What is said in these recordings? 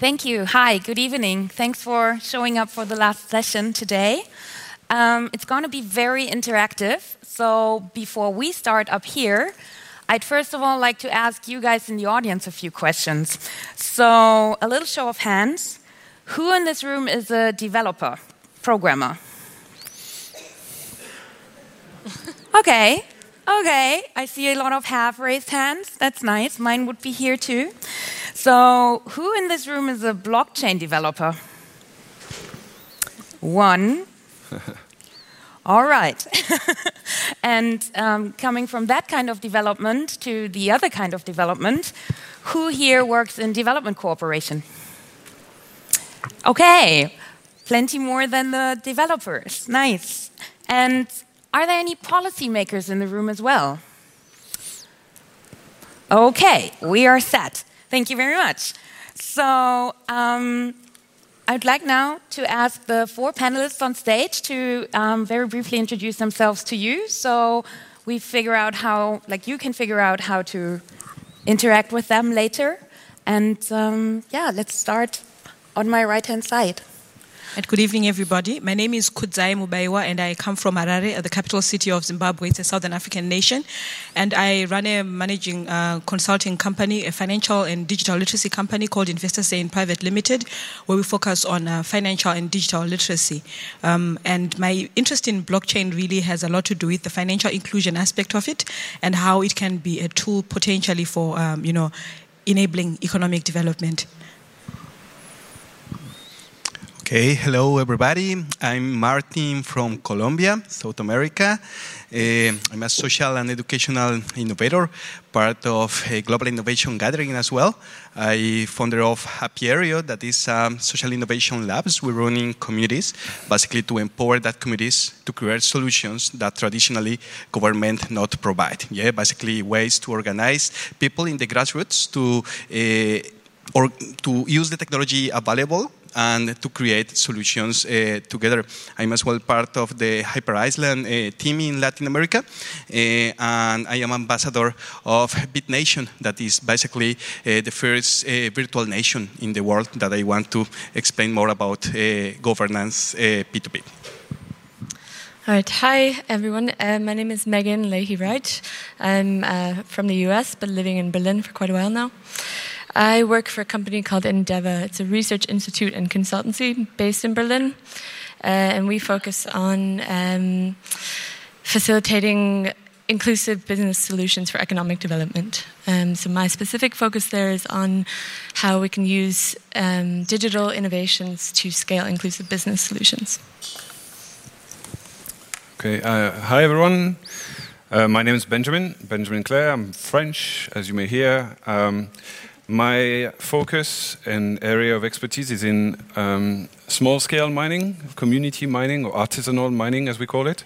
Thank you. Hi, good evening. Thanks for showing up for the last session today. It's going to be very interactive. So before we start up here, I'd first of all like to ask you guys in the audience a few questions. So a little show of hands. Who in this room is a developer, programmer? Okay. Okay, I see a lot of half-raised hands. That's nice. Mine would be here too. So who in this room is a blockchain developer? One. All right. And coming from that kind of development to the other kind of development, who here works in development cooperation? Okay, plenty more than the developers. Nice. And are there any policymakers in the room as well? Okay, we are set. Thank you very much. So I'd like now to ask the four panelists on stage to very briefly introduce themselves to you, so we figure out how, like, you can figure out how to interact with them later. And yeah, let's start on my right-hand side. And good evening, everybody. My name is Kudzai Mubaiwa, and I come from Harare, the capital city of Zimbabwe. It's a Southern African nation. And I run a managing consulting company, a financial and digital literacy company called InvestorSafe Private Limited, where we focus on financial and digital literacy. And my interest in blockchain really has a lot to do with the financial inclusion aspect of it and how it can be a tool potentially for, you know, enabling economic development. Okay, hello everybody. I'm Martin from Colombia, South America. I'm a social and educational innovator, part of a global innovation gathering as well. I founder of Happy Area, that is social innovation labs we run in communities, basically to empower that communities to create solutions that traditionally government not provide. Yeah, basically ways to organize people in the grassroots to use the technology available and to create solutions together. I'm as well part of the Hyper Island team in Latin America, and I am ambassador of BitNation, that is basically the first virtual nation in the world that I want to explain more about governance P2P. All right, hi everyone. My name is Megan Leahy Wright. I'm from the US, but living in Berlin for quite a while now. I work for a company called Endeva. It's a research institute and consultancy based in Berlin, and we focus on facilitating inclusive business solutions for economic development. So my specific focus there is on how we can use digital innovations to scale inclusive business solutions. Okay, hi everyone. My name is Benjamin Clair. I'm French, as you may hear. My focus and area of expertise is in small-scale mining, community mining, or artisanal mining, as we call it,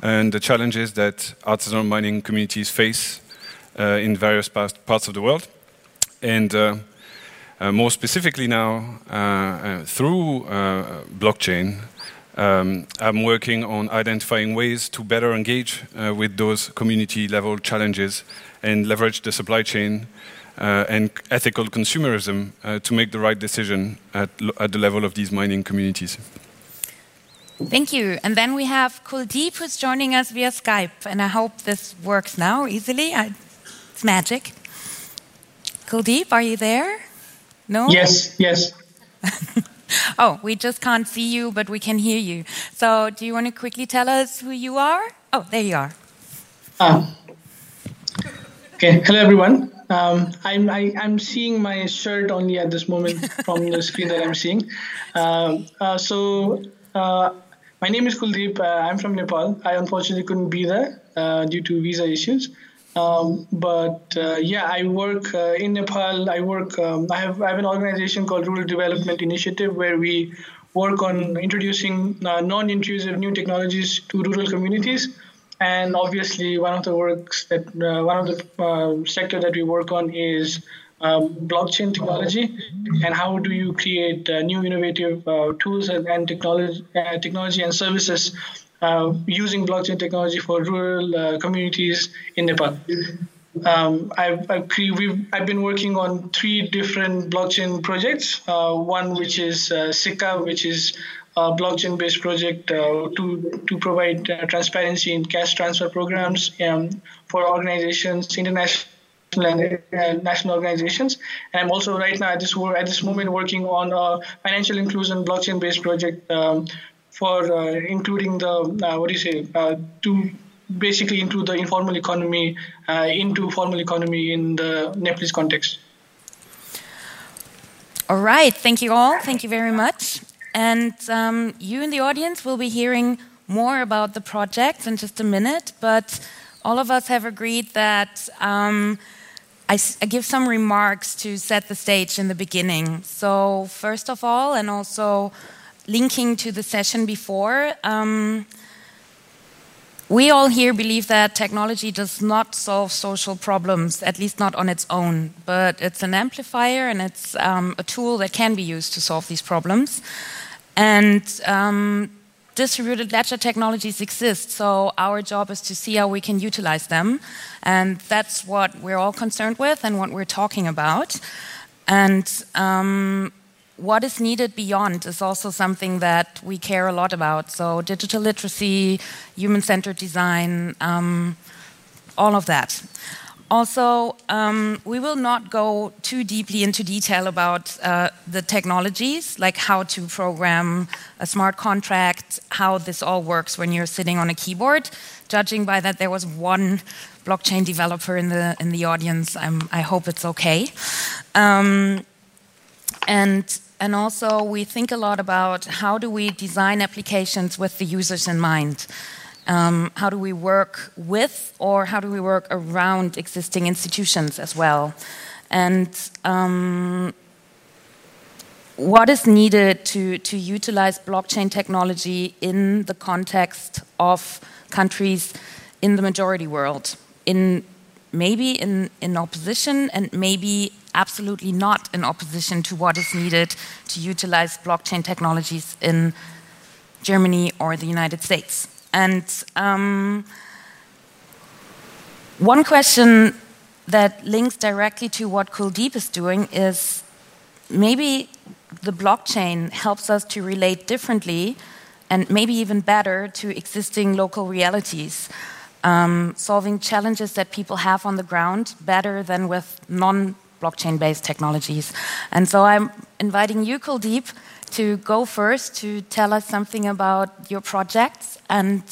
and the challenges that artisanal mining communities face in various parts of the world. And more specifically now, through blockchain, I'm working on identifying ways to better engage with those community-level challenges and leverage the supply chain and ethical consumerism to make the right decision at the level of these mining communities. Thank you. And then we have Kuldeep, who's joining us via Skype. And I hope this works now easily. It's magic. Kuldeep, are you there? No? Yes, yes. Oh, we just can't see you, but we can hear you. So do you want to quickly tell us who you are? Oh, there you are. Okay. Hello, everyone. I'm seeing my shirt only at this moment from the screen that I'm seeing. My name is Kuldeep. I'm from Nepal. I unfortunately couldn't be there due to visa issues. I work in Nepal. I have an organization called Rural Development Initiative, where we work on introducing non-intrusive new technologies to rural communities. And obviously, one of the sector that we work on is blockchain technology, and how do you create new innovative tools and technology and services using blockchain technology for rural communities in Nepal. I've been working on 3 different blockchain projects. One which is Sikka, which is a blockchain-based project to provide transparency in cash transfer programs for organizations, international and national organizations. And I'm also right now at this moment working on a financial inclusion blockchain-based project for including the to basically include the informal economy into formal economy in the Nepalese context. All right, thank you all. Thank you very much. And you in the audience will be hearing more about the project in just a minute, but all of us have agreed that I give some remarks to set the stage in the beginning. So first of all, and also linking to the session before, we all here believe that technology does not solve social problems, at least not on its own, but it's an amplifier and it's a tool that can be used to solve these problems. And distributed ledger technologies exist, so our job is to see how we can utilize them. And that's what we're all concerned with and what we're talking about. And what is needed beyond is also something that we care a lot about. So digital literacy, human-centered design, all of that. Also, we will not go too deeply into detail about the technologies, like how to program a smart contract, how this all works when you're sitting on a keyboard. Judging by that, there was one blockchain developer in the audience. I hope it's okay. And also, we think a lot about how do we design applications with the users in mind? How do we work with or how do we work around existing institutions as well? And what is needed to utilize blockchain technology in the context of countries in the majority world? Maybe in opposition and maybe absolutely not in opposition to what is needed to utilize blockchain technologies in Germany or the United States. And one question that links directly to what Kuldeep is doing is maybe the blockchain helps us to relate differently and maybe even better to existing local realities. Solving challenges that people have on the ground better than with non-blockchain-based technologies. And so I'm inviting you, Kuldeep, to go first to tell us something about your projects and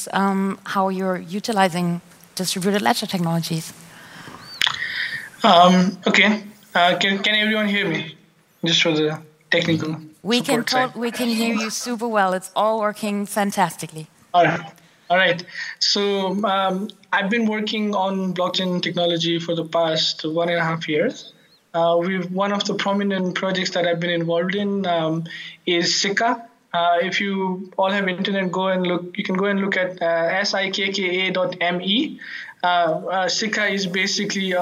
how you're utilizing distributed ledger technologies. Okay. Can everyone hear me? Just for the technical we can hear you super well. It's all working fantastically. All right. All right. So I've been working on blockchain technology for the past 1.5 years. One of the prominent projects that I've been involved in is Sikka. If you all have internet, go and look. You can go and look at sikka.me. Sikka is basically a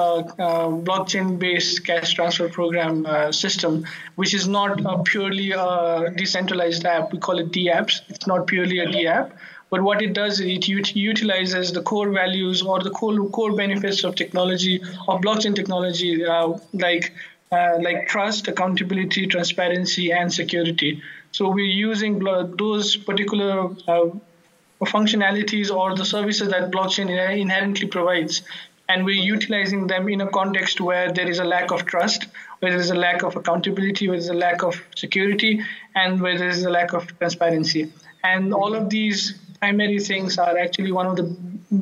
blockchain-based cash transfer program system, which is not purely a decentralized app. We call it DApps. It's not purely a DApp. But what it does is it utilizes the core values or the core benefits of technology, of blockchain technology, like trust, accountability, transparency, and security. So we're using those particular functionalities or the services that blockchain inherently provides, and we're utilizing them in a context where there is a lack of trust, where there is a lack of accountability, where there is a lack of security, and where there is a lack of transparency. And all of these primary things are actually one of the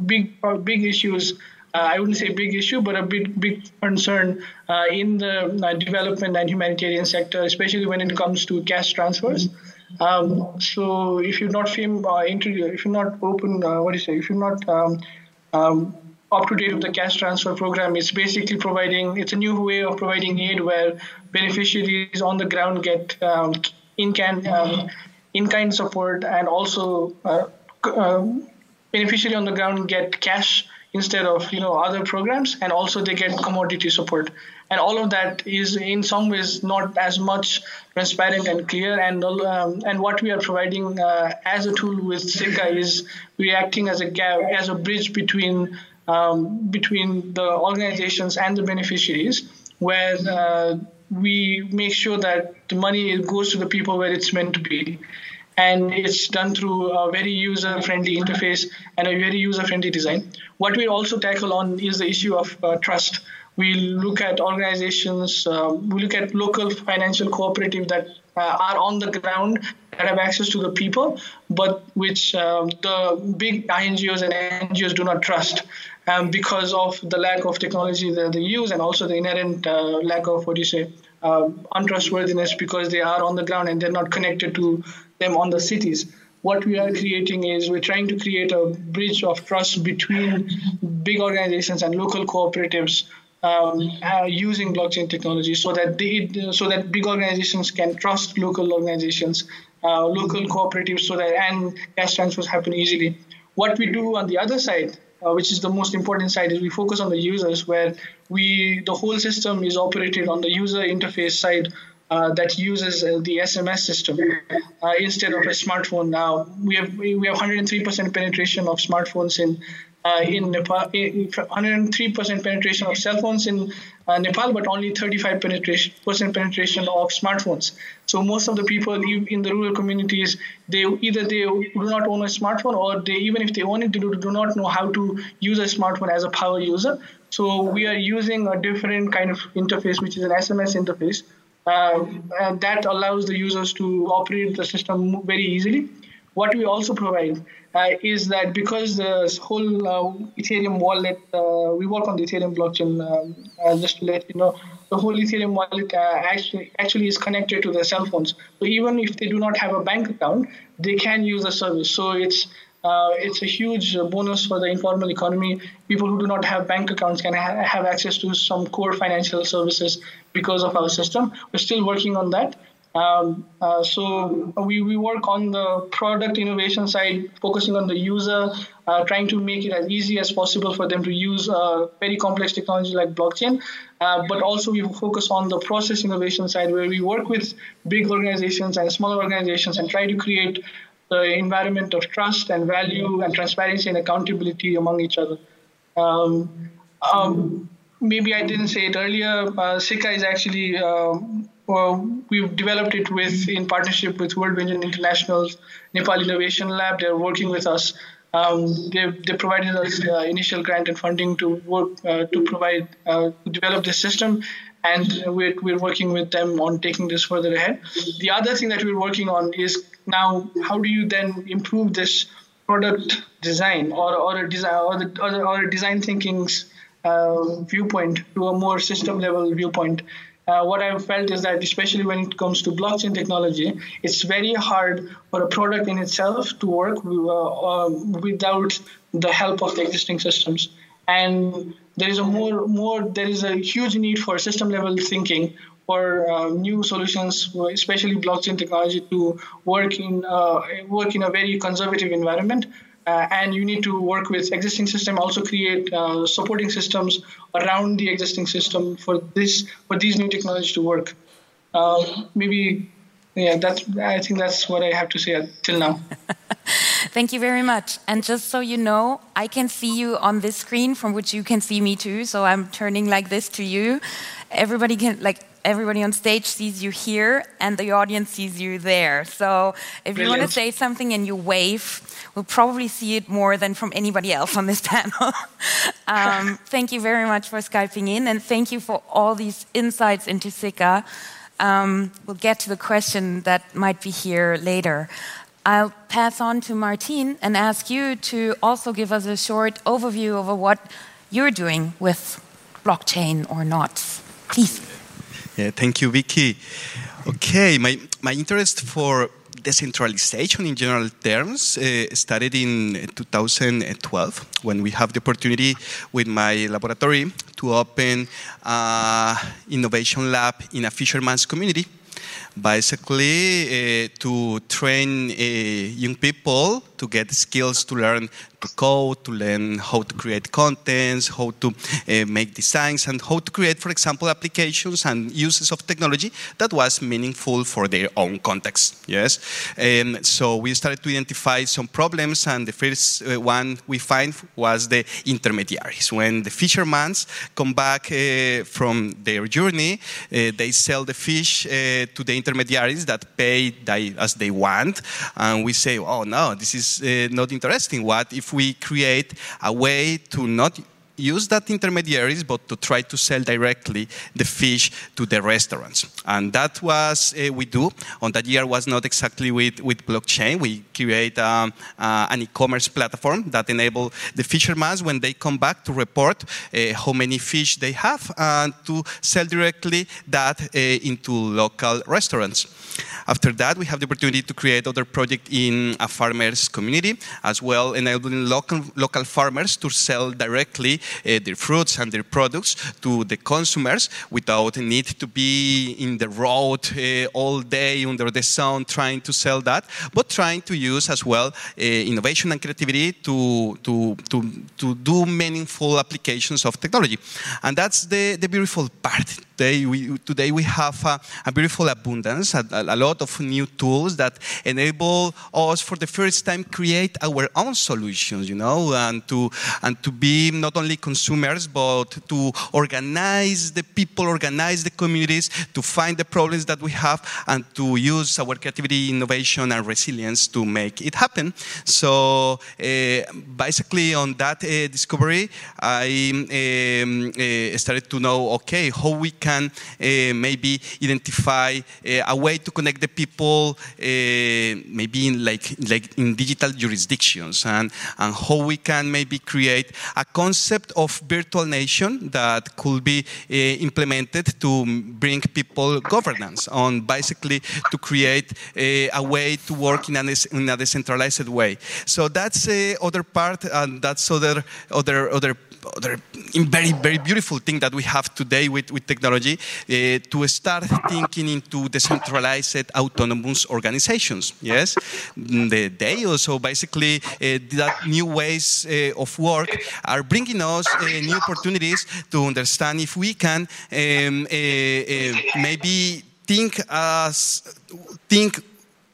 big issues. I wouldn't say big issue, but a big concern in the development and humanitarian sector, especially when it comes to cash transfers. So if you're not up to date with the cash transfer program, it's basically it's a new way of providing aid where beneficiaries on the ground get in-kind support, and also beneficiary on the ground get cash instead of other programs, and also they get commodity support. And all of that is in some ways not as much transparent and clear. And what we are providing as a tool with Sikka is we're acting as a bridge between between the organizations and the beneficiaries, where we make sure that the money goes to the people where it's meant to be. And it's done through a very user-friendly interface and a very user-friendly design. What we also tackle on is the issue of trust. We look at organizations, we look at local financial cooperatives that are on the ground, that have access to the people, but which the big INGOs and NGOs do not trust because of the lack of technology that they use, and also the inherent lack of, untrustworthiness, because they are on the ground and they're not connected to them on the cities. What we are creating is we're trying to create a bridge of trust between big organizations and local cooperatives using blockchain technology, so that so that big organizations can trust local organizations, local cooperatives, so that and cash transfers happen easily. What we do on the other side, which is the most important side, is we focus on the users, where the whole system is operated on the user interface side. That uses the SMS system instead of a smartphone. Now we have 103% penetration of smartphones in Nepal, 103% penetration of cell phones in Nepal, but only 35% penetration of smartphones. So most of the people in the rural communities, they do not own a smartphone, or they, even if they own it, they do not know how to use a smartphone as a power user. So we are using a different kind of interface, which is an SMS interface. And that allows the users to operate the system very easily. What we also provide is that, because the whole Ethereum wallet, we work on the Ethereum blockchain, just to let you know, the whole Ethereum wallet actually is connected to their cell phones. So even if they do not have a bank account, they can use the service. So it's a huge bonus for the informal economy. People who do not have bank accounts can have access to some core financial services because of our system. We're still working on that. So we work on the product innovation side, focusing on the user, trying to make it as easy as possible for them to use very complex technology like blockchain. But also we focus on the process innovation side, where we work with big organizations and smaller organizations and try to create the environment of trust and value and transparency and accountability among each other. Maybe I didn't say it earlier, Sikka is actually, we've developed it in partnership with World Vision International's Nepal Innovation Lab. They're working with us. They provided us initial grant and funding to work, to develop this system. And we're working with them on taking this further ahead. The other thing that we're working on is now, how do you then improve this product design or a design thinking's viewpoint to a more system level viewpoint? What I've felt is that, especially when it comes to blockchain technology, it's very hard for a product in itself to work without the help of the existing systems. And there is a huge need for system level thinking for new solutions, especially blockchain technology, to work in a very conservative environment. And you need to work with existing system, also create supporting systems around the existing system for these new technologies to work. I think that's what I have to say till now. Thank you very much. And just so you know, I can see you on this screen from which you can see me too. So I'm turning like this to you. Everybody on stage sees you here and the audience sees you there. So if Brilliant. You want to say something and you wave, we'll probably see it more than from anybody else on this panel. Thank you very much for Skyping in, and thank you for all these insights into Sikka. We'll get to the question that might be here later. I'll pass on to Martine and ask you to also give us a short overview of what you're doing with blockchain or not. Please. Yeah, thank you, Vicky. Okay, my interest for decentralization in general terms started in 2012, when we have the opportunity with my laboratory to open an innovation lab in a fisherman's community, basically to train young people to get skills to learn to code, to learn how to create contents, how to make designs, and how to create, for example, applications and uses of technology that was meaningful for their own context. Yes, so we started to identify some problems, and the first one we find was the intermediaries. When the fishermen come back from their journey, they sell the fish to the intermediaries that pay as they want, and we say, oh no, this is not interesting. What if we create a way to not use that intermediaries, but to try to sell directly the fish to the restaurants? And that was we do. On that year was not exactly with blockchain. We create an e-commerce platform that enable the fishermen when they come back to report how many fish they have and to sell directly that into local restaurants. After that, we have the opportunity to create other projects in a farmers' community, as well enabling local farmers to sell directly their fruits and their products to the consumers without the need to be in the road all day under the sun trying to sell that, but trying to use as well innovation and creativity to do meaningful applications of technology. And that's the beautiful part. Today we have a beautiful abundance, a lot of new tools that enable us for the first time create our own solutions, you know, and to be not only consumers, but to organize the people, organize the communities, to find the problems that we have, and to use our creativity, innovation, and resilience to make it happen. So basically on that discovery, I started to know, okay, how we can maybe identify a way to connect the people maybe in like in digital jurisdictions, and how we can maybe create a concept of virtual nation that could be implemented to bring people governance on, basically to create a way to work in a decentralized way. So that's other part, and that's other very, very beautiful thing that we have today with technology to start thinking into decentralized autonomous organizations. Yes, they also basically that new ways of work are bringing us new opportunities to understand if we can maybe think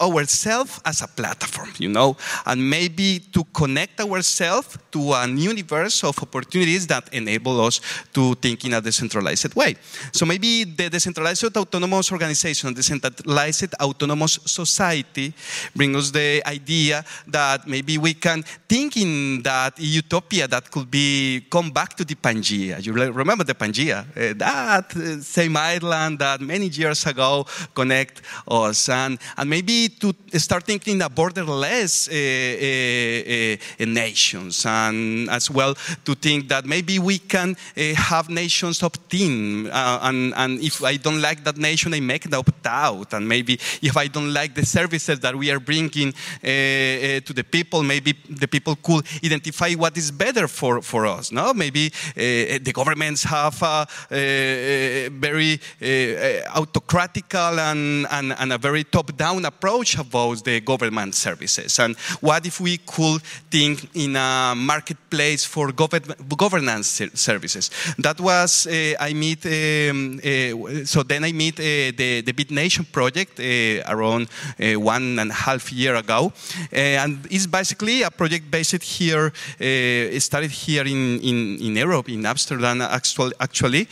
ourselves as a platform, you know, and maybe to connect ourselves to a universe of opportunities that enable us to think in a decentralized way. So maybe the decentralized autonomous organization, decentralized autonomous society brings us the idea that maybe we can think in that utopia that could be come back to the Pangea. You remember the Pangea, that same island that many years ago connect us, and maybe to start thinking in a borderless nations, and as well to think that maybe we can have nations opt-in, and if I don't like that nation, I make the opt-out, and maybe if I don't like the services that we are bringing to the people, maybe the people could identify what is better for us. No, maybe the governments have a very autocratical and a very top-down approach about the government services, and what if we could think in a marketplace for governance services? That was I met the BitNation project around 1.5 years ago, and it's basically a project based here, started here in Europe, in Amsterdam actually,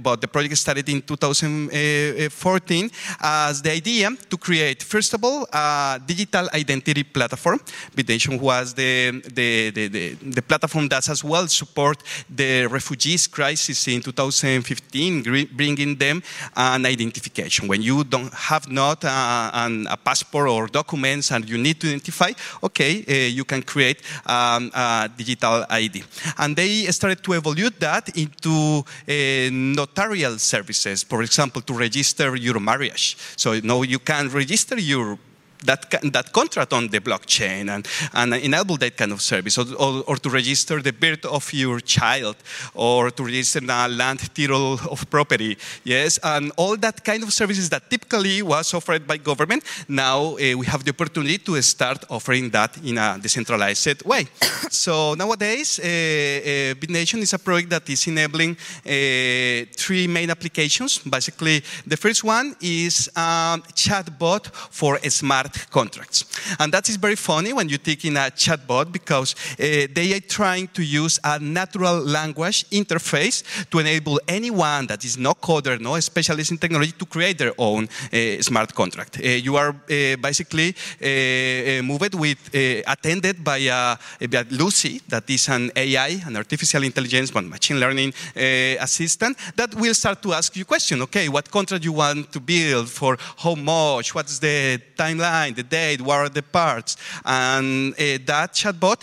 but the project started in 2014 as the idea to create, first of all, a digital identity platform. BitNation was the platform that as well support the refugees crisis in 2015, bringing them an identification. When you don't have not a passport or documents and you need to identify, okay, you can create a digital ID. And they started to evolve that into notarial services, for example, to register your marriage. So now you can register your that contract on the blockchain and enable that kind of service, or to register the birth of your child, or to register a land title of property, yes, and all that kind of services that typically was offered by government. Now we have the opportunity to start offering that in a decentralized way. So nowadays, BitNation is a project that is enabling three main applications. Basically, the first one is a chatbot for smart contracts. And that is very funny when you take in a chatbot, because they are trying to use a natural language interface to enable anyone that is no coder, no specialist in technology, to create their own smart contract. You are basically moved with, attended by Lucy, that is an AI, an artificial intelligence, one machine learning assistant, that will start to ask you questions. Okay, what contract you want to build, for how much, what's the timeline, the date, what are the parts, and that chatbot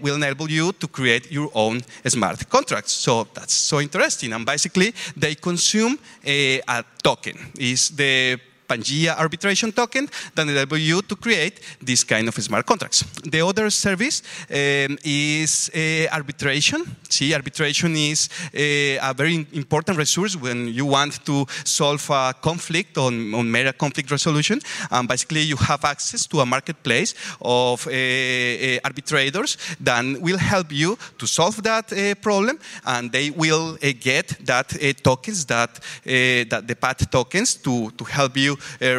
will enable you to create your own smart contracts. So that's so interesting. And basically, they consume a token. It's the Pangea arbitration token that enable you to create this kind of smart contracts. The other service is arbitration. See, arbitration is a very important resource when you want to solve a conflict on mere conflict resolution. Basically, you have access to a marketplace of arbitrators that will help you to solve that problem, and they will get that tokens, that the PAT tokens, to help you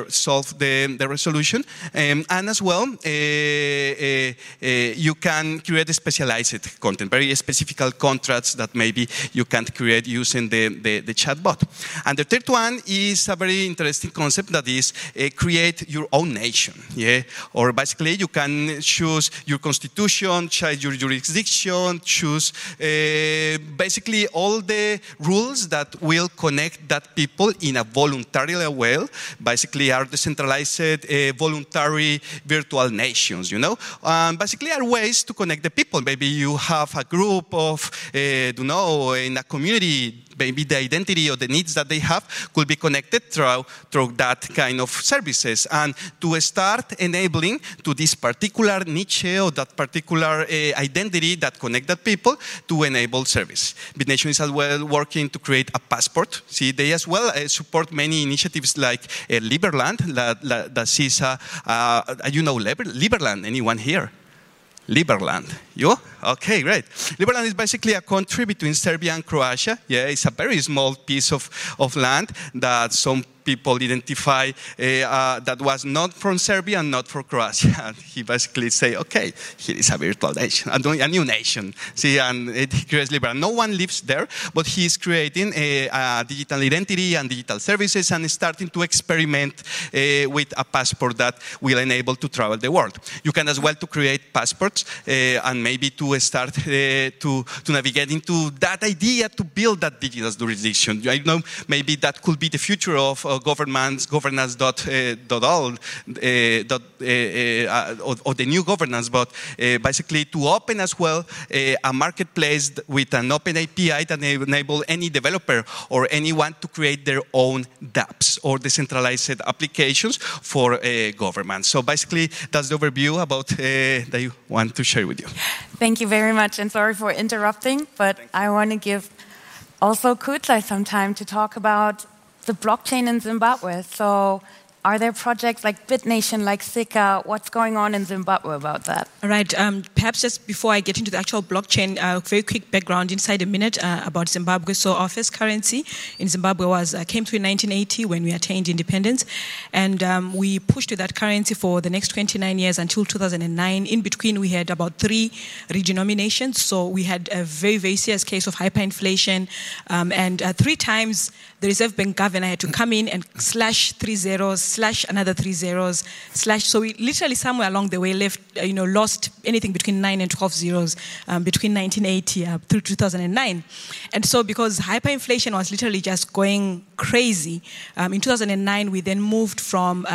solve the resolution, and as well you can create a specialized content, very specific contracts that maybe you can create using the chatbot. And the third one is a very interesting concept that is create your own nation, yeah? Or basically you can choose your constitution, choose your jurisdiction, choose basically all the rules that will connect that people in a voluntary way. Basically are decentralized voluntary virtual nations, you know. Basically are ways to connect the people. Maybe you have a group of, you know, in a community, maybe the identity or the needs that they have could be connected through that kind of services. And to start enabling to this particular niche or that particular identity that connect that people to enable service. BitNation is as well working to create a passport. See, they as well support many initiatives like Liberland, that is, you know, Liberland, anyone here? Liberland. You? Okay, great. Liberland is basically a country between Serbia and Croatia. Yeah, it's a very small piece of land that some people identify that was not from Serbia and not from Croatia. And he basically say, okay, here is a virtual nation, a new nation. See, and he creates Liberland. No one lives there, but he is creating a digital identity and digital services and starting to experiment with a passport that will enable to travel the world. You can as well to create passports and maybe to start to navigate into that idea to build that digital jurisdiction. I know maybe that could be the future of governance, or the new governance, but basically to open as well a marketplace with an open API that enable any developer or anyone to create their own dApps or decentralized applications for government. So basically that's the overview about that I want to share with you. Thank you very much, and sorry for interrupting, but I want to give also Kudzai some time to talk about the blockchain in Zimbabwe. So are there projects like BitNation, like Sikka? What's going on in Zimbabwe about that? All right. Perhaps just before I get into the actual blockchain, very quick background inside a minute about Zimbabwe. So our first currency in Zimbabwe came through in 1980 when we attained independence. And we pushed with that currency for the next 29 years until 2009. In between, we had about 3 redenominations. So we had a very, very serious case of hyperinflation. And 3 times the Reserve Bank governor had to come in and slash 3 zeros, slash another 3 zeros, slash. So we literally somewhere along the way left, lost anything between 9 and 12 zeros between 1980 through 2009. And so because hyperinflation was literally just going crazy, in 2009 we then moved from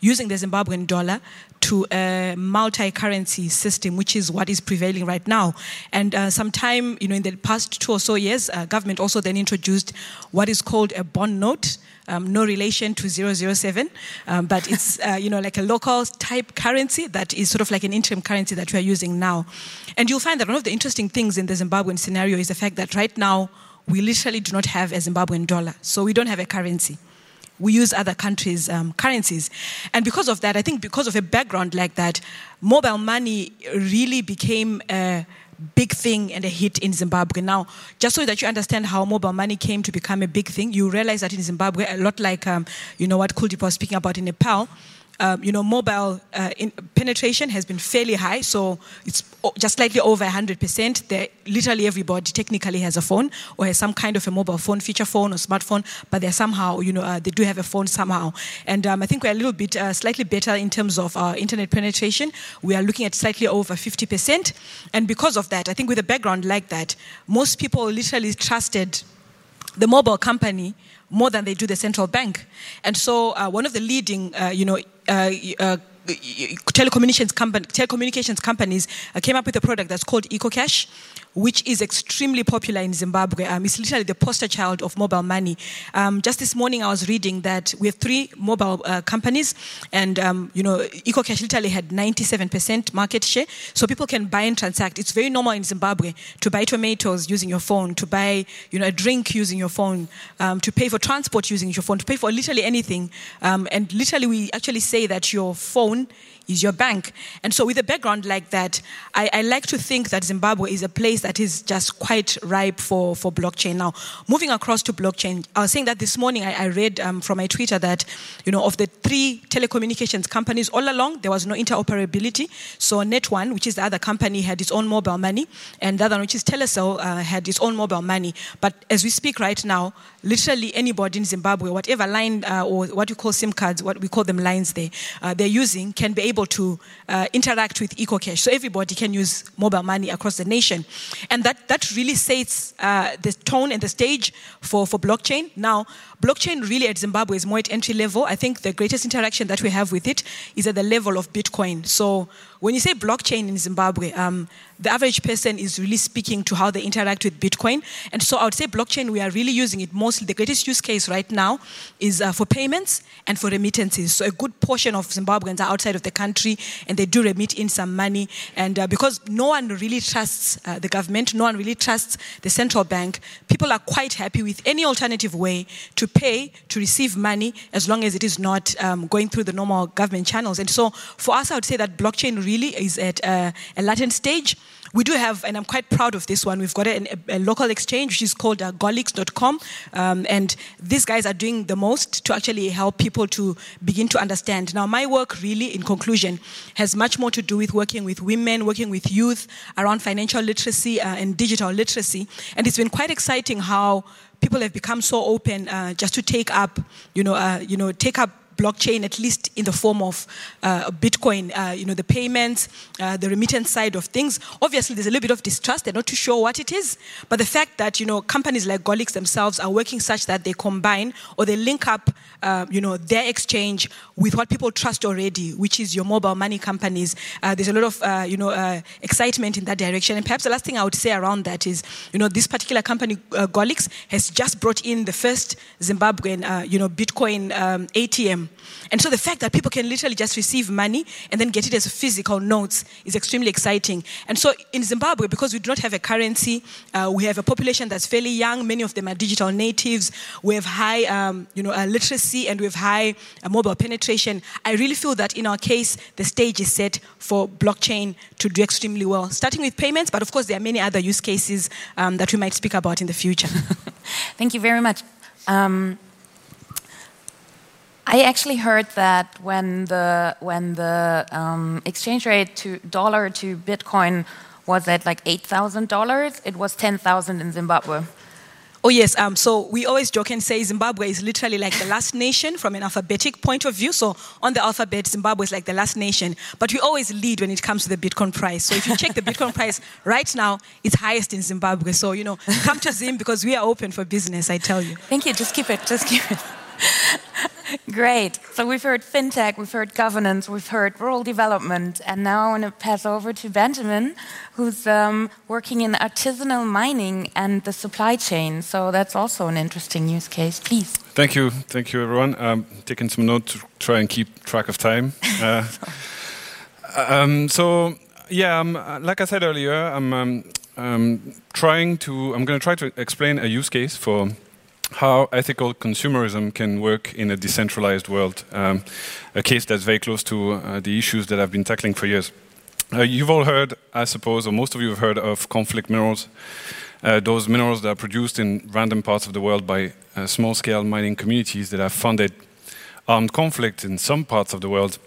using the Zimbabwean dollar to a multi-currency system, which is what is prevailing right now. And sometime, in the past 2 or so years, government also then introduced what is called a bond note, no relation to 007, but it's you know, like a local type currency that is sort of like an interim currency that we are using now. And you'll find that one of the interesting things in the Zimbabwean scenario is the fact that right now we literally do not have a Zimbabwean dollar, so we don't have a currency. We use other countries' currencies. And because of that, I think because of a background like that, mobile money really became a big thing and a hit in Zimbabwe. Now, just so that you understand how mobile money came to become a big thing, you realize that in Zimbabwe, a lot like, you know, what Kuldeep was speaking about in Nepal, you know, mobile penetration has been fairly high, so it's just slightly over 100%. Literally everybody technically has a phone or has some kind of a mobile phone, feature phone or smartphone, but they're somehow, you know, they do have a phone somehow. And I think we're a little bit slightly better in terms of our internet penetration. We are looking at slightly over 50%. And because of that, I think with a background like that, most people literally trusted the mobile company more than they do the central bank. And so one of the leading, telecommunications companies came up with a product that's called EcoCash, which is extremely popular in Zimbabwe. It's literally the poster child of mobile money. Just this morning I was reading that we have three mobile companies, and you know, EcoCash literally had 97% market share, so people can buy and transact. It's very normal in Zimbabwe to buy tomatoes using your phone, to buy, you know, a drink using your phone, to pay for transport using your phone, to pay for literally anything. And literally we actually say that your phone is your bank. And so with a background like that, I like to think that Zimbabwe is a place that is just quite ripe for blockchain. Now, moving across to blockchain, I was saying that this morning I read from my Twitter that, you know, of the three telecommunications companies, all along there was no interoperability. So Net1, which is the other company, had its own mobile money, and the other one, which is Telecel, had its own mobile money. But as we speak right now, literally anybody in Zimbabwe, whatever line or what you call SIM cards, what we call them lines there, they're using, can be able to interact with EcoCash. So everybody can use mobile money across the nation. And that really sets the tone and the stage for blockchain. Now, blockchain really at Zimbabwe is more at entry level. I think the greatest interaction that we have with it is at the level of Bitcoin. So when you say blockchain in Zimbabwe, the average person is really speaking to how they interact with Bitcoin. And so I would say blockchain, we are really using it mostly. The greatest use case right now is for payments and for remittances. So a good portion of Zimbabweans are outside of the country and they do remit in some money. And because no one really trusts the government, no one really trusts the central bank, people are quite happy with any alternative way to pay, to receive money, as long as it is not going through the normal government channels. And so for us, I would say that blockchain really is at a latent stage. We do have, and I'm quite proud of this one, we've got a local exchange which is called Golix.com, and these guys are doing the most to actually help people to begin to understand. Now, my work really, in conclusion, has much more to do with working with women, working with youth around financial literacy and digital literacy, and it's been quite exciting how people have become so open just to take up, take up blockchain, at least in the form of Bitcoin, the payments, the remittance side of things. Obviously, there's a little bit of distrust. They're not too sure what it is. But the fact that, you know, companies like Golix themselves are working such that they combine or they link up, their exchange with what people trust already, which is your mobile money companies. There's a lot of, excitement in that direction. And perhaps the last thing I would say around that is, you know, this particular company, Golix, has just brought in the first Zimbabwean, Bitcoin ATM. And so the fact that people can literally just receive money and then get it as physical notes is extremely exciting. And so in Zimbabwe, because we do not have a currency, we have a population that's fairly young. Many of them are digital natives. We have high, literacy, and we have high mobile penetration. I really feel that in our case, the stage is set for blockchain to do extremely well, starting with payments. But of course, there are many other use cases that we might speak about in the future. Thank you very much. I actually heard that when the exchange rate to dollar to Bitcoin was at like $8,000, it was 10,000 in Zimbabwe. Oh yes, so we always joke and say Zimbabwe is literally like the last nation from an alphabetic point of view. So on the alphabet, Zimbabwe is like the last nation. But we always lead when it comes to the Bitcoin price. So if you check the Bitcoin price right now, it's highest in Zimbabwe. So, you know, come to Zim because we are open for business, I tell you. Thank you. Just keep it. Great. So we've heard fintech, we've heard governance, we've heard rural development, and now I want to pass over to Benjamin, who's working in artisanal mining and the supply chain. So that's also an interesting use case. Please. Thank you, everyone. I'm taking some notes to try and keep track of time. Like I said earlier, I'm going to try to explain a use case for how ethical consumerism can work in a decentralized world, a case that's very close to the issues that I've been tackling for years. You've all heard, I suppose, or most of you have heard of conflict minerals, those minerals that are produced in random parts of the world by small-scale mining communities that have funded armed conflict in some parts of the world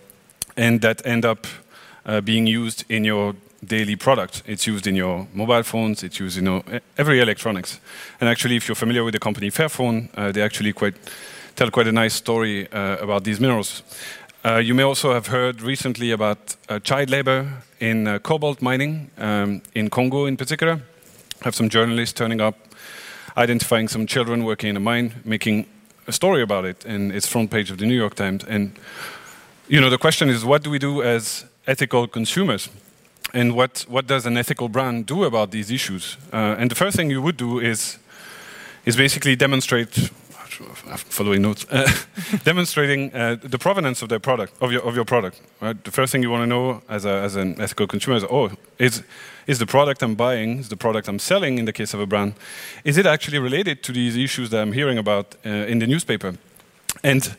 and that end up being used in your daily product. It's used in your mobile phones, it's used in every electronics. And actually, if you're familiar with the company Fairphone, they actually tell quite a nice story about these minerals. You may also have heard recently about child labor in cobalt mining, in Congo in particular. I have some journalists turning up, identifying some children working in a mine, making a story about it, and it's front page of the New York Times. And, you know, the question is, what do we do as ethical consumers? And what does an ethical brand do about these issues? And the first thing you would do is basically demonstrating the provenance of their product, of your product. Right? The first thing you want to know as an ethical consumer is, is the product I'm buying, is the product I'm selling in the case of a brand, is it actually related to these issues that I'm hearing about in the newspaper? And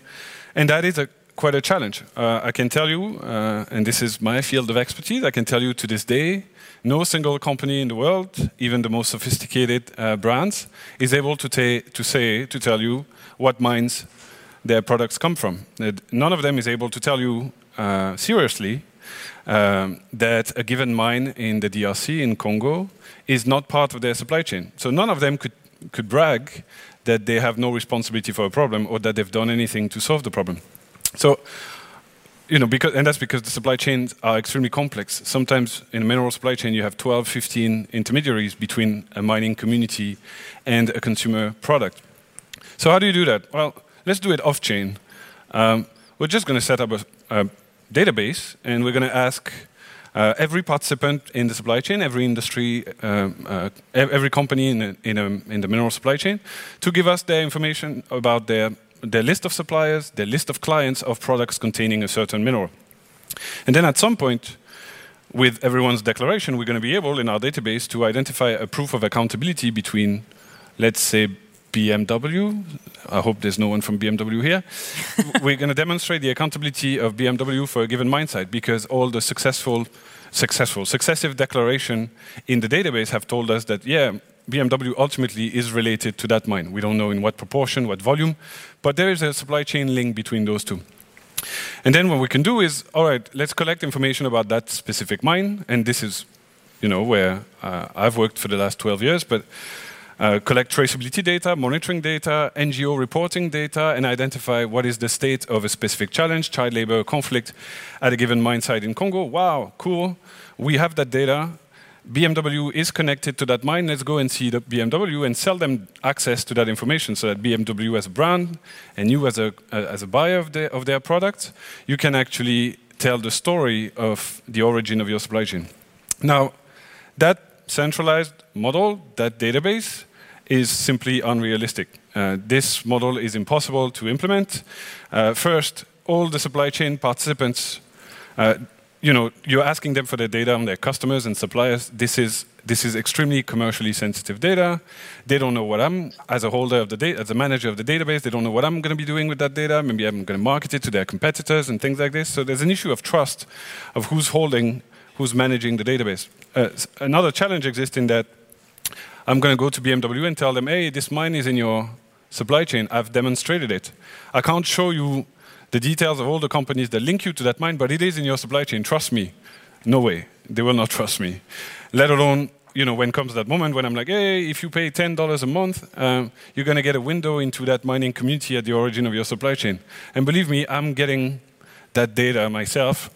that is quite a challenge. I can tell you, and this is my field of expertise, I can tell you to this day, no single company in the world, even the most sophisticated brands, is able to tell you what mines their products come from. None of them is able to tell you seriously that a given mine in the DRC, in Congo, is not part of their supply chain. So none of them could brag that they have no responsibility for a problem or that they've done anything to solve the problem. So, you know, because the supply chains are extremely complex. Sometimes in a mineral supply chain, you have 12, 15 intermediaries between a mining community and a consumer product. So how do you do that? Well, let's do it off-chain. We're just going to set up a database, and we're going to ask every participant in the supply chain, every industry, every company in the mineral supply chain, to give us their information about their list of suppliers, their list of clients of products containing a certain mineral. And then at some point, with everyone's declaration, we're going to be able in our database to identify a proof of accountability between, let's say, BMW. I hope there's no one from BMW here. We're going to demonstrate the accountability of BMW for a given mine site because all the successive declaration in the database have told us that, yeah, BMW ultimately is related to that mine. We don't know in what proportion, what volume, but there is a supply chain link between those two. And then what we can do is, all right, let's collect information about that specific mine, and this is, you know, where I've worked for the last 12 years, but collect traceability data, monitoring data, NGO reporting data, and identify what is the state of a specific challenge, child labor, conflict at a given mine site in Congo. Wow, cool, we have that data. BMW is connected to that mine, let's go and see the BMW and sell them access to that information so that BMW as a brand and you as a buyer of their products, you can actually tell the story of the origin of your supply chain. Now, that centralized model, that database, is simply unrealistic. This model is impossible to implement. First, all the supply chain participants, you know, you're asking them for their data on their customers and suppliers. This is extremely commercially sensitive data. They don't know what I'm, as a holder of the data, as a manager of the database, they don't know what I'm going to be doing with that data. Maybe I'm going to market it to their competitors and things like this. So there's an issue of trust of who's holding, who's managing the database. Another challenge exists in that I'm going to go to BMW and tell them, hey, this mine is in your supply chain. I've demonstrated it. I can't show you the details of all the companies that link you to that mine, but it is in your supply chain. Trust me. No way. They will not trust me. Let alone, you know, when comes that moment when I'm like, hey, if you pay $10 a month, you're going to get a window into that mining community at the origin of your supply chain. And believe me, I'm getting that data myself.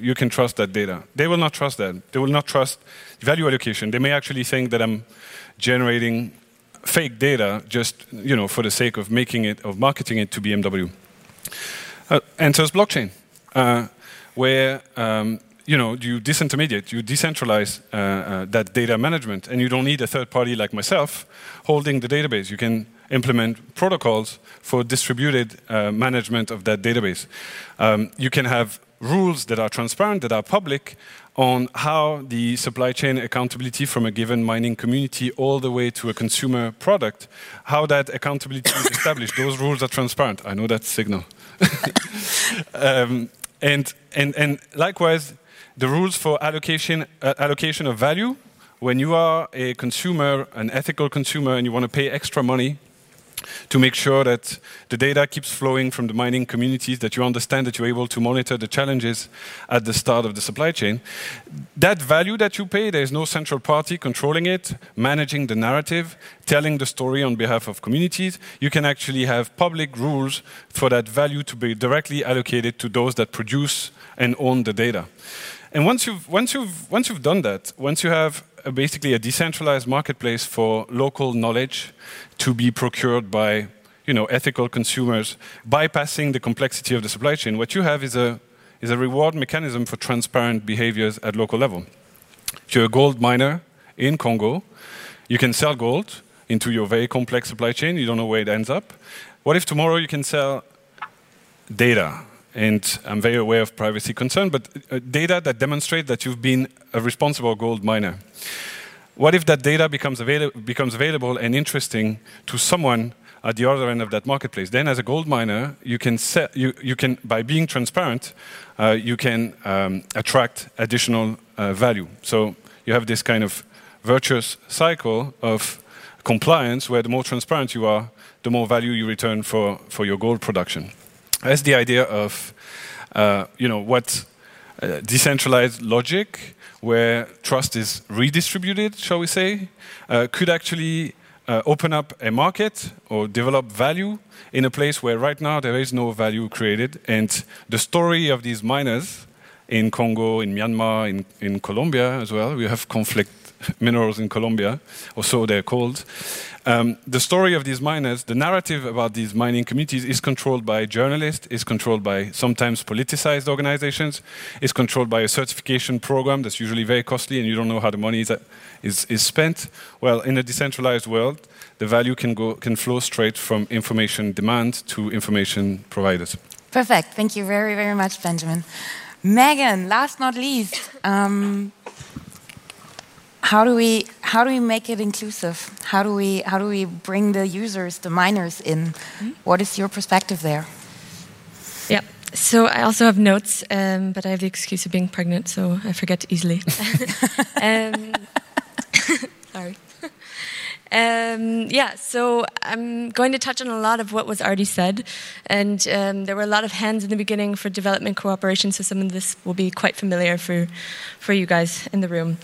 You can trust that data. They will not trust that. They will not trust value allocation. They may actually think that I'm generating fake data just, you know, for the sake of marketing it to BMW. Enters blockchain, where you disintermediate, you decentralize that data management, and you don't need a third party like myself holding the database. You can implement protocols for distributed management of that database. You can have rules that are transparent, that are public, on how the supply chain accountability from a given mining community all the way to a consumer product, how that accountability is established. Those rules are transparent. I know that signal. And likewise, the rules for allocation of value. When you are a consumer, an ethical consumer, and you want to pay extra money to make sure that the data keeps flowing from the mining communities, that you understand that you're able to monitor the challenges at the start of the supply chain. That value that you pay, there's no central party controlling it, managing the narrative, telling the story on behalf of communities. You can actually have public rules for that value to be directly allocated to those that produce and own the data. And once you've done that, once you have basically a decentralized marketplace for local knowledge to be procured by, ethical consumers, bypassing the complexity of the supply chain, what you have is a reward mechanism for transparent behaviors at local level. If you're a gold miner in Congo, you can sell gold into your very complex supply chain. You don't know where it ends up. What if tomorrow you can sell data? And I'm very aware of privacy concern, but data that demonstrate that you've been a responsible gold miner. What if that data becomes available and interesting to someone at the other end of that marketplace? Then, as a gold miner, you can by being transparent, you can attract additional value. So you have this kind of virtuous cycle of compliance, where the more transparent you are, the more value you return for your gold production. That's the idea of, decentralized logic, where trust is redistributed, shall we say, could actually open up a market or develop value in a place where right now there is no value created. And the story of these miners in Congo, in Myanmar, in Colombia as well, we have conflict minerals in Colombia, or so they're called. The story of these miners, the narrative about these mining communities is controlled by journalists, is controlled by sometimes politicized organizations, is controlled by a certification program that's usually very costly and you don't know how the money is spent. Well, in a decentralized world, the value can flow straight from information demand to information providers. Perfect. Thank you very, very much, Benjamin. Megan, last not least, How do we make it inclusive? How do we bring the users, the miners in? What is your perspective there? Yeah. So I also have notes, but I have the excuse of being pregnant, so I forget easily. Sorry. So I'm going to touch on a lot of what was already said, and there were a lot of hands in the beginning for development cooperation, so some of this will be quite familiar for you guys in the room.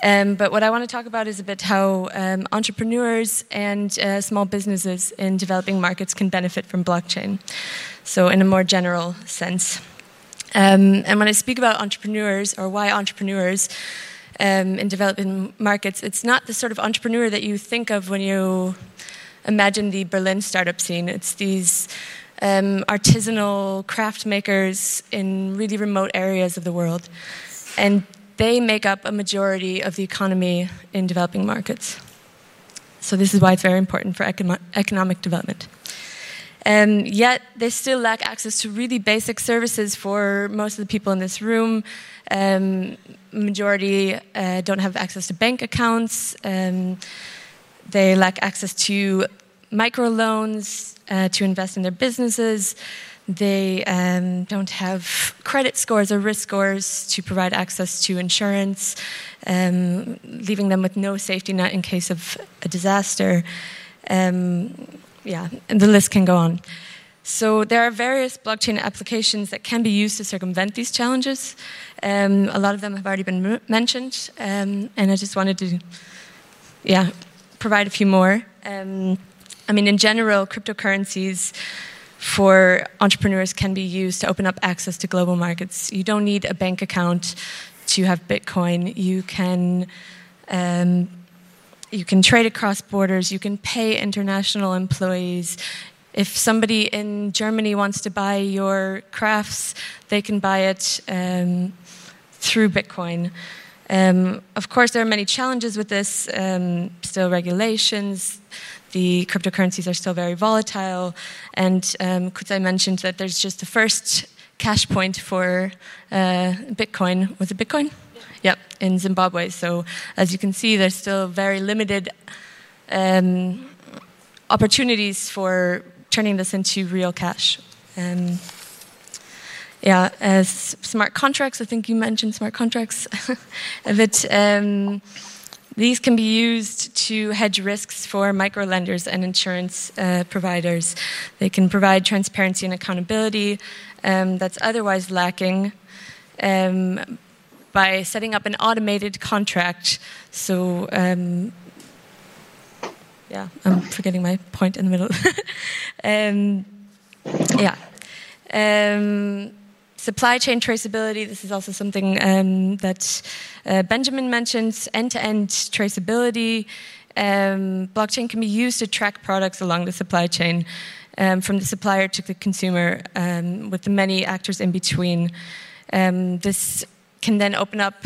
But what I want to talk about is a bit how entrepreneurs and small businesses in developing markets can benefit from blockchain, so in a more general sense. And when I speak about entrepreneurs or why entrepreneurs, in developing markets, it's not the sort of entrepreneur that you think of when you imagine the Berlin startup scene. It's these artisanal craft makers in really remote areas of the world. And they make up a majority of the economy in developing markets. So this is why it's very important for economic development. Yet they still lack access to really basic services for most of the people in this room. Majority don't have access to bank accounts. They lack access to microloans to invest in their businesses. They don't have credit scores or risk scores to provide access to insurance, leaving them with no safety net in case of a disaster. And the list can go on. So there are various blockchain applications that can be used to circumvent these challenges. A lot of them have already been mentioned, and I just wanted to provide a few more. In general, cryptocurrencies for entrepreneurs can be used to open up access to global markets. You don't need a bank account to have Bitcoin. You can trade across borders. You can pay international employees. If somebody in Germany wants to buy your crafts, they can buy it through Bitcoin. Of course, there are many challenges with this, still regulations, the cryptocurrencies are still very volatile, and Kudzai mentioned that there's just the first cash point for Bitcoin. Was it Bitcoin? Yeah, in Zimbabwe. So as you can see, there's still very limited opportunities for turning this into real cash. Yeah, as smart contracts, I think you mentioned smart contracts, that these can be used to hedge risks for microlenders and insurance providers. They can provide transparency and accountability that's otherwise lacking by setting up an automated contract. So, yeah, I'm forgetting my point in the middle. Yeah. Supply chain traceability, this is also something that Benjamin mentions, end-to-end traceability. Blockchain can be used to track products along the supply chain, from the supplier to the consumer, with the many actors in between. This can then open up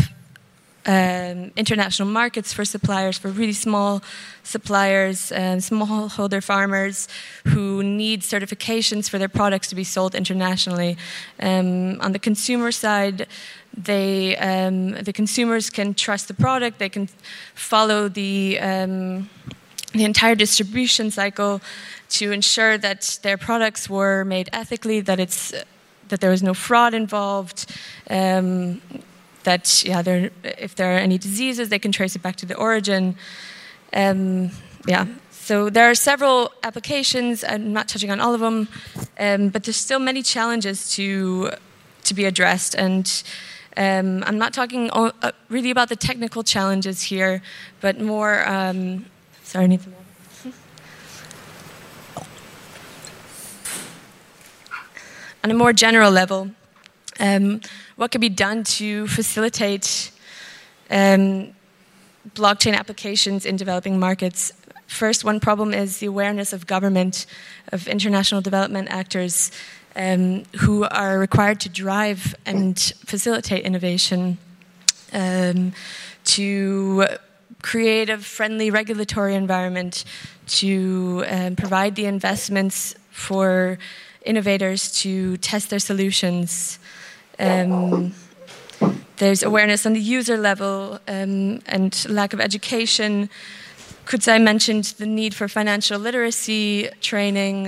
international markets for suppliers, for really small suppliers, smallholder farmers who need certifications for their products to be sold internationally. On the consumer side, they the consumers can trust the product. They can follow the entire distribution cycle to ensure that their products were made ethically, that it's that there was no fraud involved. That if there are any diseases, they can trace it back to the origin. Yeah, so there are several applications. I'm not touching on all of them, but there's still many challenges to be addressed. And I'm not talking really about the technical challenges here, but more. Sorry, I need some water. On a more general level. What can be done to facilitate blockchain applications in developing markets? First, one problem is the awareness of government, of international development actors who are required to drive and facilitate innovation, to create a friendly regulatory environment, to provide the investments for innovators to test their solutions. There's awareness on the user level and lack of education. Kudzai mentioned the need for financial literacy training.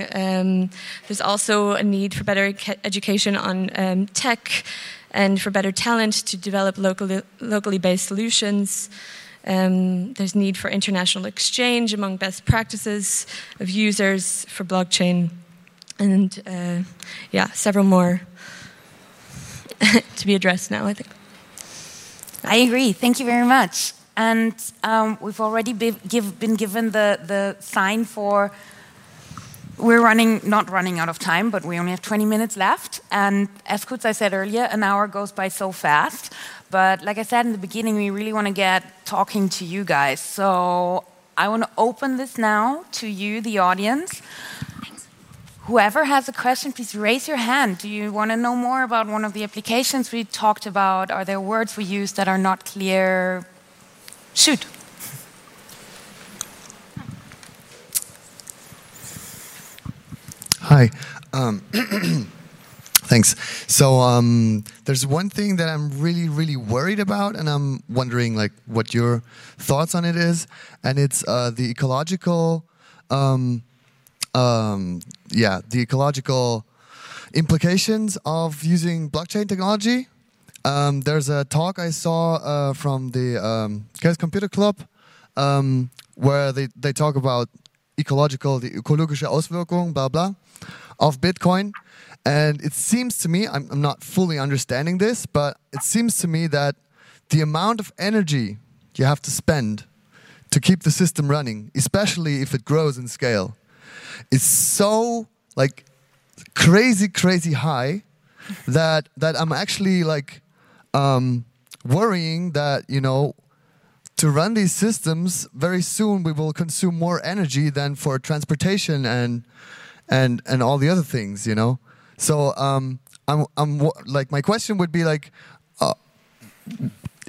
There's also a need for better education on tech and for better talent to develop locally based solutions. There's need for international exchange among best practices of users for blockchain. And yeah, several more to be addressed now, I think. I agree. Thank you very much. And we've already been given the sign for we're not running out of time, but we only have 20 minutes left. And as Kudzai said earlier, an hour goes by so fast. But like I said in the beginning, we really want to get talking to you guys. So I want to open this now to you, the audience. Whoever has a question, please raise your hand. Do you want to know more about one of the applications we talked about? Are there words we use that are not clear? Shoot. Hi. Thanks. So there's one thing that I'm really, really worried about, and I'm wondering like what your thoughts on it is. And it's the ecological... yeah, the ecological implications of using blockchain technology. There's a talk I saw from the Chaos Computer Club where they talk about die ökologische Auswirkung, blah, blah, of Bitcoin. And it seems to me, I'm not fully understanding this, but it seems to me that the amount of energy you have to spend to keep the system running, especially if it grows in scale, is so like crazy high that I'm actually like worrying that to run these systems very soon we will consume more energy than for transportation and and all the other things, you know. So I'm like, my question would be like,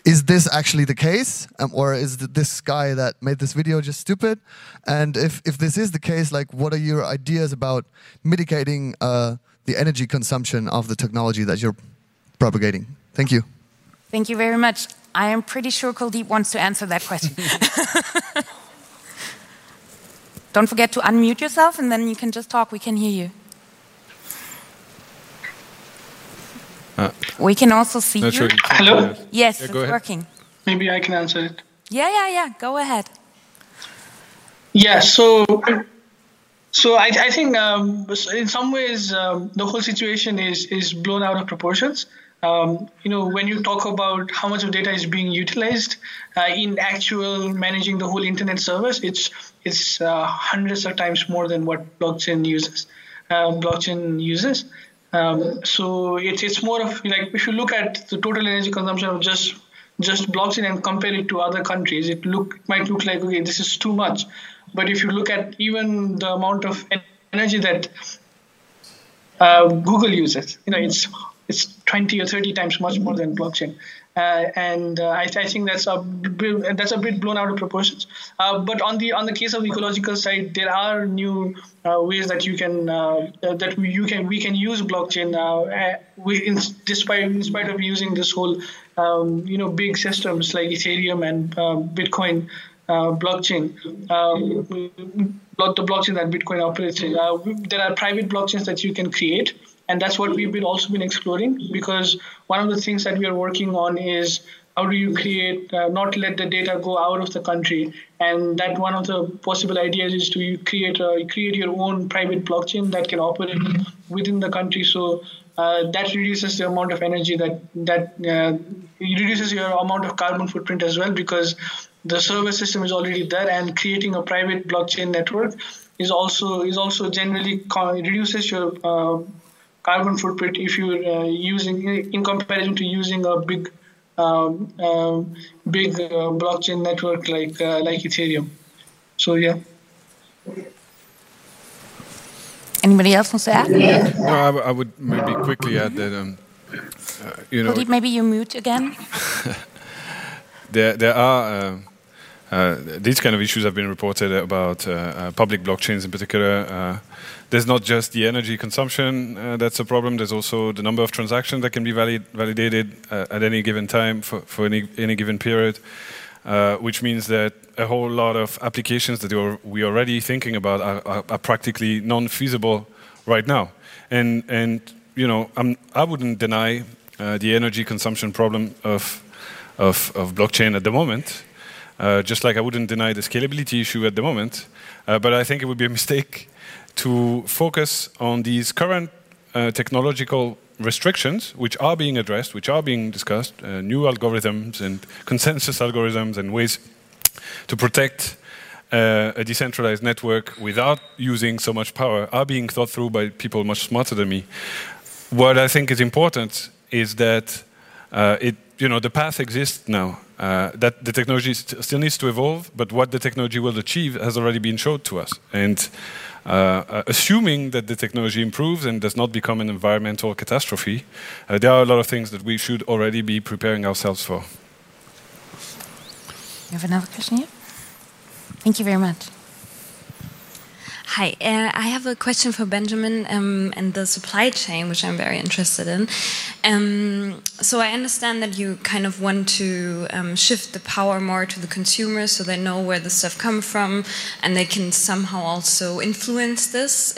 is this actually the case, or is this guy that made this video just stupid? And if this is the case, like, what are your ideas about mitigating the energy consumption of the technology that you're propagating? Thank you. Thank you very much. I am pretty sure Kuldeep wants to answer that question. Don't forget to unmute yourself, and then you can just talk. We can hear you. We can also see you. Sure. Hello? Yes, yeah, it's working. Maybe I can answer it. Yeah. Go ahead. Yeah, so I think in some ways the whole situation is blown out of proportions. You know, when you talk about how much of data is being utilized in actual managing the whole internet service, it's hundreds of times more than what blockchain uses. So it's more of, like, if you look at the total energy consumption of just blockchain and compare it to other countries, it might look like, okay, this is too much. But if you look at even the amount of energy that Google uses, you know, it's 20 or 30 times much more than blockchain. I think that's a bit blown out of proportions. But on the case of the ecological side, there are new ways that we can use blockchain. In spite of using this whole big systems like Ethereum and Bitcoin blockchain, the blockchain that Bitcoin operates in, there are private blockchains that you can create. And that's what we've also been exploring, because one of the things that we are working on is how do you create, not let the data go out of the country. And that one of the possible ideas is to create your own private blockchain that can operate within the country. So that reduces the amount of energy that reduces your amount of carbon footprint as well, because the server system is already there, and creating a private blockchain network is also generally reduces your carbon footprint if you're using, in comparison to using a big blockchain network like Ethereum. So yeah. Anybody else wants to add? Yeah. Well, I would maybe quickly add that maybe you mute again. there are. These kind of issues have been reported about public blockchains in particular. There's not just the energy consumption that's a problem, there's also the number of transactions that can be validated at any given time for any given period, which means that a whole lot of applications that we're already thinking about are practically non-feasible right now. I wouldn't deny the energy consumption problem of blockchain at the moment. Just like I wouldn't deny the scalability issue at the moment, but I think it would be a mistake to focus on these current technological restrictions, which are being addressed, which are being discussed, new algorithms and consensus algorithms and ways to protect a decentralized network without using so much power are being thought through by people much smarter than me. What I think is important is that the path exists now. That the technology still needs to evolve, but what the technology will achieve has already been showed to us. And assuming that the technology improves and does not become an environmental catastrophe, there are a lot of things that we should already be preparing ourselves for. You have another question here? Thank you very much. Hi, I have a question for Benjamin and the supply chain, which I'm very interested in. So I understand that you kind of want to shift the power more to the consumers, so they know where the stuff comes from, and they can somehow also influence this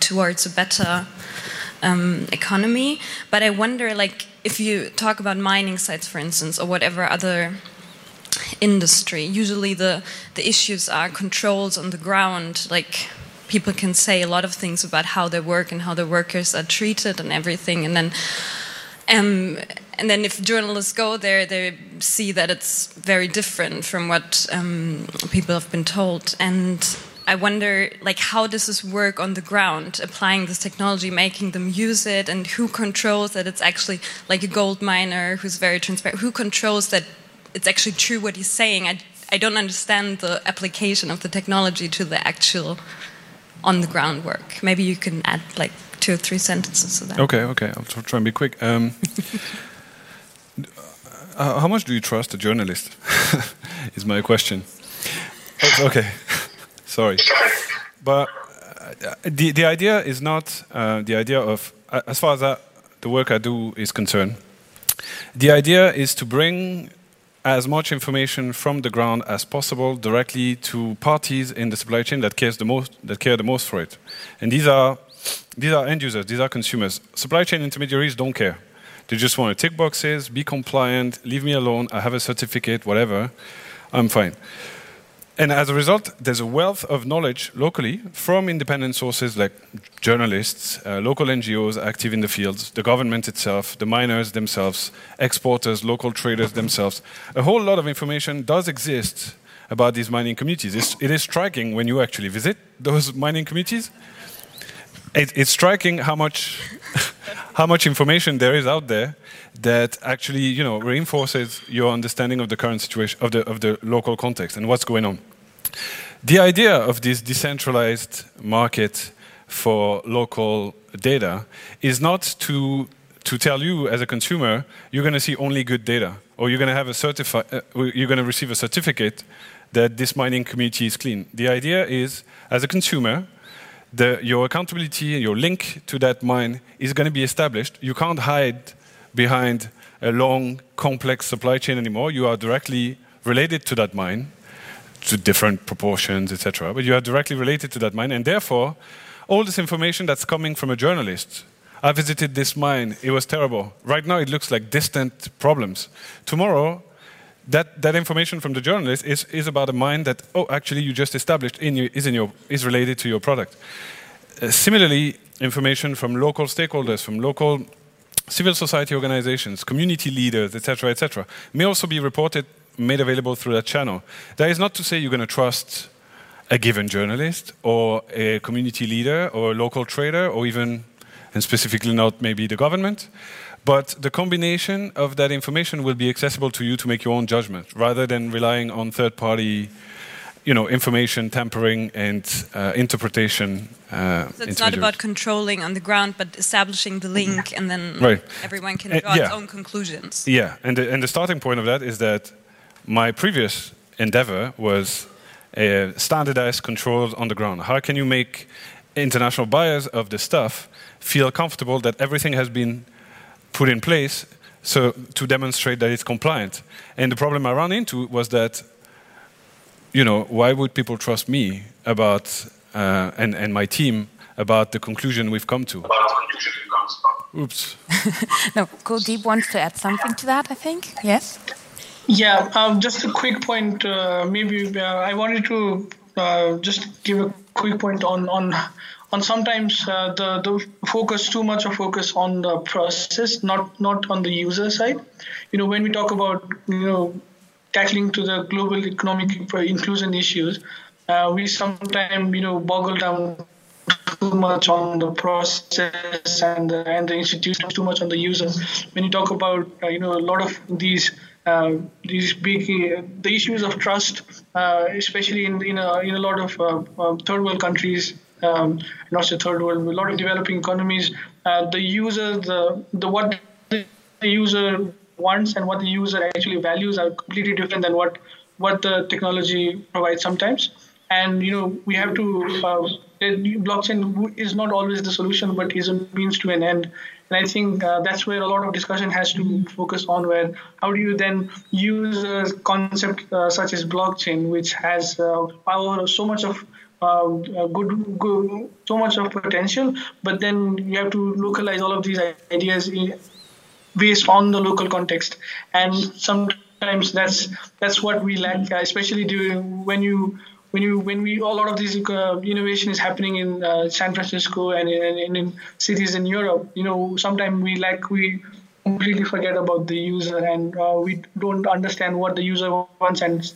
towards a better economy. But I wonder, like, if you talk about mining sites, for instance, or whatever other industry, usually the issues are controls on the ground. Like, people can say a lot of things about how they work and how the workers are treated and everything, and then if journalists go there, they see that it's very different from what people have been told. And I wonder, like, how does this work on the ground, applying this technology, making them use it, and who controls that it's actually, like, a gold miner who's very transparent, who controls that it's actually true what he's saying. I don't understand the application of the technology to the actual on-the-ground work. Maybe you can add like 2 or 3 sentences to that. Okay. I'll try and be quick. How much do you trust a journalist? Is my question. Okay, sorry. But the idea is not the idea of, as far as the work I do is concerned, the idea is to bring as much information from the ground as possible directly to parties in the supply chain that care the most for it. And these are end users, these are consumers. Supply chain intermediaries don't care. They just want to tick boxes, be compliant, leave me alone, I have a certificate, whatever, I'm fine. And as a result, there's a wealth of knowledge locally from independent sources like journalists, local NGOs active in the fields, the government itself, the miners themselves, exporters, local traders themselves. A whole lot of information does exist about these mining communities. It is striking when you actually visit those mining communities. It's striking how much information there is out there that actually, you know, reinforces your understanding of the current situation of the local context and what's going on. The idea of this decentralized market for local data is not to tell you as a consumer you're going to see only good data, or you're going to have receive a certificate that this mining community is clean. The idea is, as a consumer, your accountability, your link to that mine is going to be established. You can't hide behind a long, complex supply chain anymore. You are directly related to that mine, to different proportions, etc. But you are directly related to that mine, and therefore, all this information that's coming from a journalist, I visited this mine, it was terrible. Right now, it looks like distant problems. Tomorrow, that information from the journalist is about a mine that, oh, actually you just established is related to your product. Similarly, information from local stakeholders, from local civil society organizations, community leaders, etc., may also be made available through that channel. That is not to say you're going to trust a given journalist or a community leader or a local trader or even, and specifically not maybe the government, but the combination of that information will be accessible to you to make your own judgment, rather than relying on third-party, information tampering and interpretation. So it's not about controlling on the ground, but establishing the link, and then everyone can draw its own conclusions. Yeah, and the starting point of that is that my previous endeavor was standardized controls on the ground. How can you make international buyers of the stuff feel comfortable that everything has been put in place, so to demonstrate that it's compliant? And the problem I ran into was that, why would people trust me about and my team about the conclusion we've come to? Oops. No, Kuldeep wants to add something to that, I think. Yes. Yeah, just a quick point. I wanted to just give a quick point on sometimes the focus, too much of focus on the process, not on the user side. When we talk about, tackling to the global economic inclusion issues, we sometimes, boggle down too much on the process and the institution, too much on the user. When you talk about, a lot of these big the issues of trust, especially in a lot of third world countries, not the third world, a lot of developing economies, the user, what the user wants and what the user actually values are completely different than what the technology provides sometimes. And we have to blockchain is not always the solution, but is a means to an end. And I think that's where a lot of discussion has to focus on, where how do you then use a concept such as blockchain, which has power, so much of so much of potential, but then you have to localize all of these ideas based on the local context. And sometimes that's what we lack, especially during when a lot of this innovation is happening in San Francisco and in cities in Europe. Sometimes we completely forget about the user, and we don't understand what the user wants, and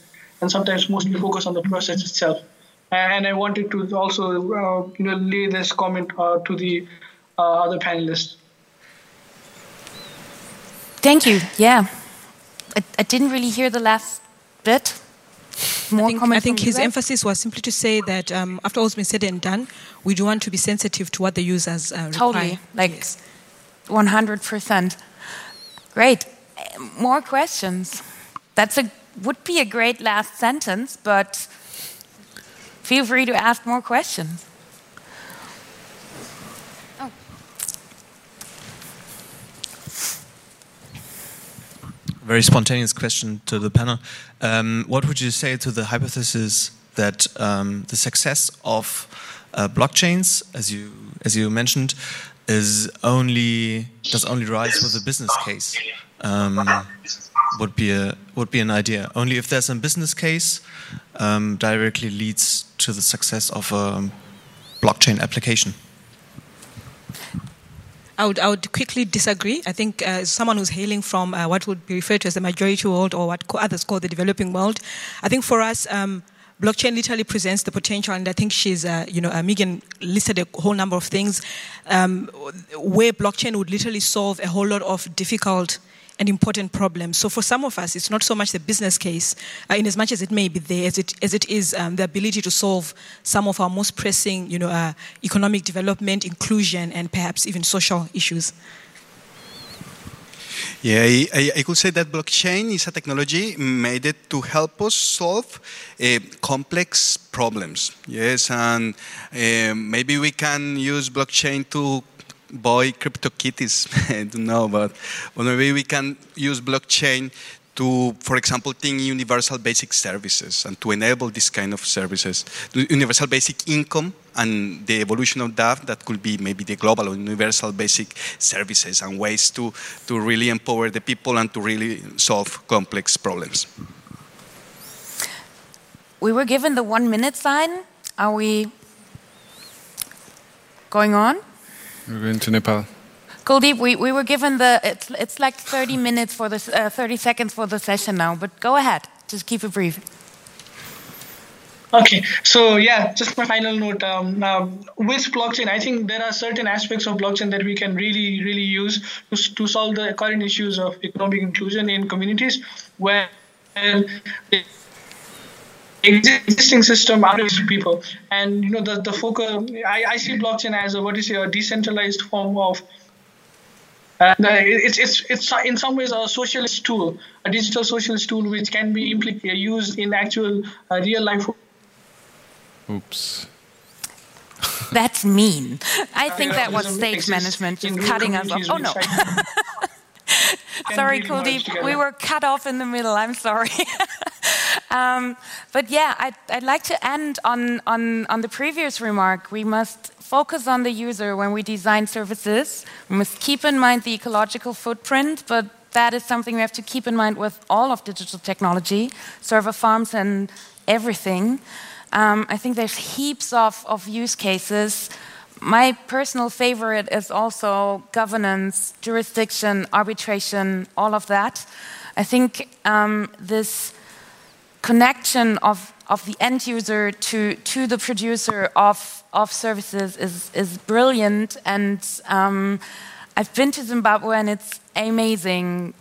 sometimes mostly focus on the process itself. And I wanted to also, lay this comment to the other panelists. Thank you. Yeah, I didn't really hear the last bit. I think his emphasis was simply to say that after all's been said and done, we do want to be sensitive to what the users require. Totally, like 100%. Great. More questions. That's would be a great last sentence, but feel free to ask more questions. Oh. Very spontaneous question to the panel. What would you say to the hypothesis that the success of blockchains, as you mentioned, does only rise with a business case? Would be an idea. Only if there's a business case directly leads to the success of a blockchain application. I would quickly disagree. I think as someone who's hailing from what would be referred to as the majority world, or what others call the developing world, I think for us, blockchain literally presents the potential, and I think she's, Megan listed a whole number of things where blockchain would literally solve a whole lot of difficult and important problems. So for some of us, it's not so much the business case, in as much as it may be there, as it is the ability to solve some of our most pressing, economic development, inclusion, and perhaps even social issues. Yeah, I could say that blockchain is a technology made it to help us solve complex problems. Yes, and maybe we can use blockchain to buy CryptoKitties. I don't know, but maybe we can use blockchain to, for example, think universal basic services and to enable this kind of services. Universal basic income and the evolution of that could be maybe the global or universal basic services and ways to really empower the people and to really solve complex problems. We were given the 1-minute sign. Are we going on? We're going to Nepal. Kuldeep, we were given it's like 30 minutes for this, 30 seconds for the session now, but go ahead, just keep it brief. Okay, so yeah, just my final note. With blockchain, I think there are certain aspects of blockchain that we can really, really use to solve the current issues of economic inclusion in communities where existing system outreach people, and the focus. I see blockchain as a decentralized form of. It's in some ways a socialist tool, a digital socialist tool, which can be used in actual real life. Oops. That's mean. I think that was stage management just cutting us off. Oh no. Sorry, Kuldeep, we were cut off in the middle. I'm sorry. But yeah, I'd like to end on the previous remark. We must focus on the user when we design services. We must keep in mind the ecological footprint, but that is something we have to keep in mind with all of digital technology, server farms and everything. I think there's heaps of use cases. My personal favorite is also governance, jurisdiction, arbitration, all of that. I think this connection of the end user to the producer of services is brilliant. And I've been to Zimbabwe and it's amazing.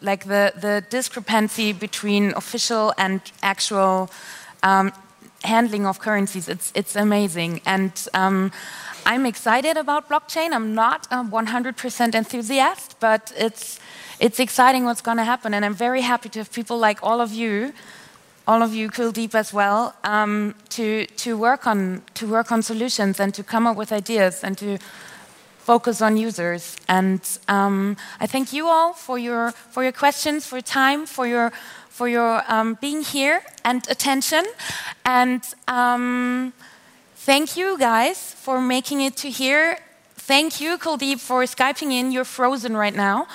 Like the discrepancy between official and actual handling of currencies, it's amazing. And I'm excited about blockchain. I'm not a 100% enthusiast, but it's exciting what's going to happen. And I'm very happy to have people like all of you, Kuldeep as well, to work on solutions and to come up with ideas and to focus on users. And I thank you all for your questions, for your time, for your being here and attention. And thank you guys for making it to here. Thank you, Kuldeep, for Skyping in. You're frozen right now.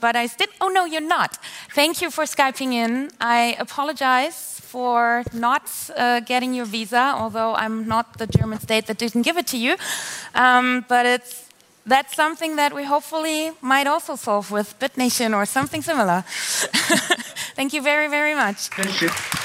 But I still... Oh, no, you're not. Thank you for Skyping in. I apologize for not getting your visa, although I'm not the German state that didn't give it to you. But that's something that we hopefully might also solve with BitNation or something similar. Thank you very, very much. Thank you.